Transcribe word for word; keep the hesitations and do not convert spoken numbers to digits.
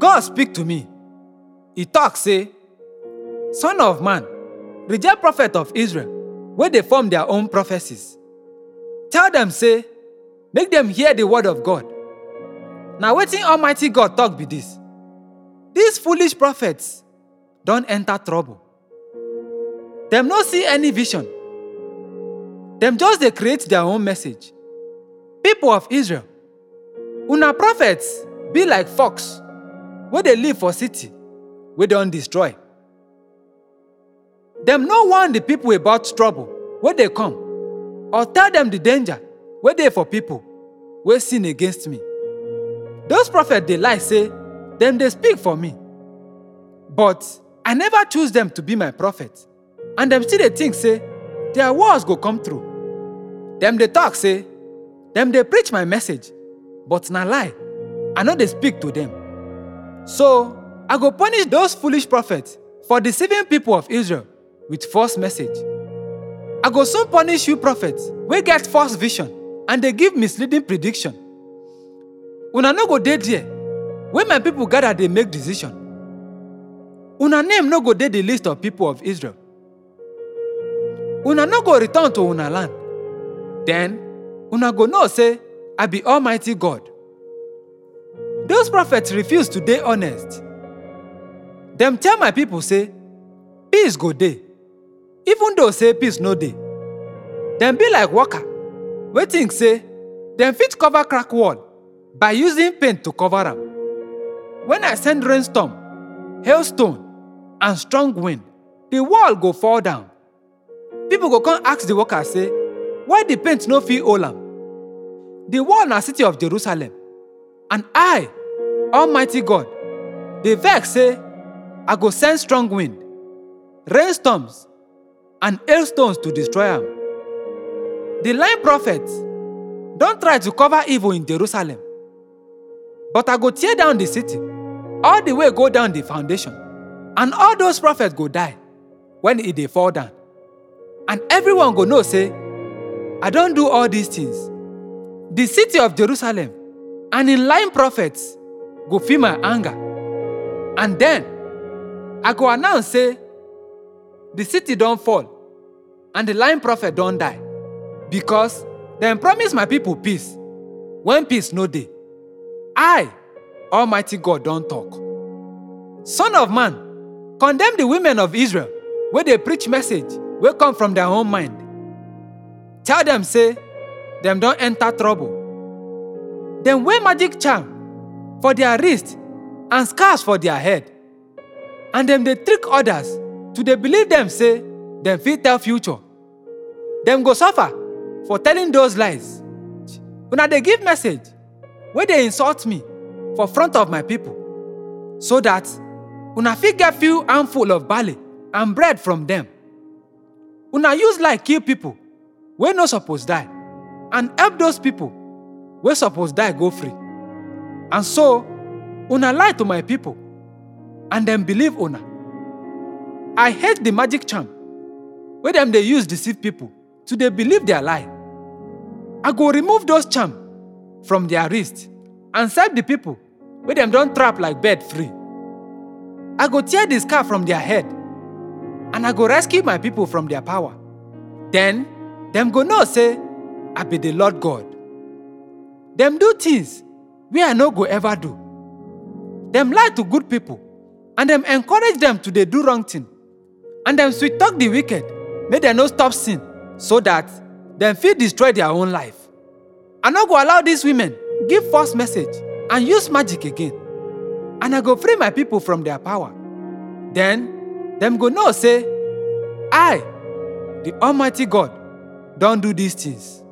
God speak to me. He talk say, Son of man, reject prophet of Israel, where they form their own prophecies. Tell them say, make them hear the word of God. Now wetin Almighty God talk be this. These foolish prophets don't enter trouble. Them no see any vision. Them just they create their own message. People of Israel, una prophets be like fox, where they live for city, where they don't destroy. Them no warn the people about trouble, where they come, or tell them the danger, where they for people, where sin against me. Those prophets, they lie, say, them they speak for me. But I never choose them to be my prophet. And them still they think, say, their words go come true. Them they talk, say, them they preach my message, but na lie. I know they speak to them. So, I go punish those foolish prophets for deceiving people of Israel with false message. I go soon punish you prophets wey get false vision and they give misleading prediction. Una no go dey there when my people gather they make decision. Una name no go dey the list of people of Israel. Una no go return to una land. Then, una go know say, I be Almighty God. Those prophets refuse to dey honest. Them tell my people say, peace go dey, even though say peace no dey. Them be like worker, we think say, them fit cover crack wall by using paint to cover am. When I send rainstorm, hailstone, and strong wind, the wall go fall down. People go come ask the worker say, why the paint no fit hold am? The wall na city of Jerusalem, and I, Almighty God, the vex say, I go send strong wind, rainstorms, and hailstones to destroy am. The lying prophets don't try to cover evil in Jerusalem, but I go tear down the city, all the way go down the foundation, and all those prophets go die when it dey fall down. And everyone go know say, I don't do all these things. The city of Jerusalem and in lying prophets go feel my anger. And then, I go announce say, the city don't fall and the lying prophet don't die, because them promise my people peace when peace no dey. I, Almighty God, don't talk. Son of man, condemn the women of Israel where they preach message wey come from their own mind. Tell them say, them don't enter trouble. Them wear magic charm for their wrist and scarves for their head. And them they trick others to they believe them say, them fit tell future. Them go suffer for telling those lies. Una they give message where they insult me for front of my people, so that una fit get few handful of barley and bread from them. Una use lie kill people where no supposed die, and help those people where supposed die go free. And so, una lie to my people, and them believe una. I hate the magic charm where them they use deceive people so they believe their lie. I go remove those charm from their wrist and set the people where them don't trap like bird free. I go tear the scarf from their head, and I go rescue my people from their power. Then, them go know say, I be the Lord God. Them do things we I no go ever do. Them lie to good people, and them encourage them to they do wrong thing. And them sweet talk the wicked, make them no stop sin, so that them feel destroy their own life. I no go allow these women give false message and use magic again. And I go free my people from their power. Then, them go know say, I, the Almighty God, don't do these things.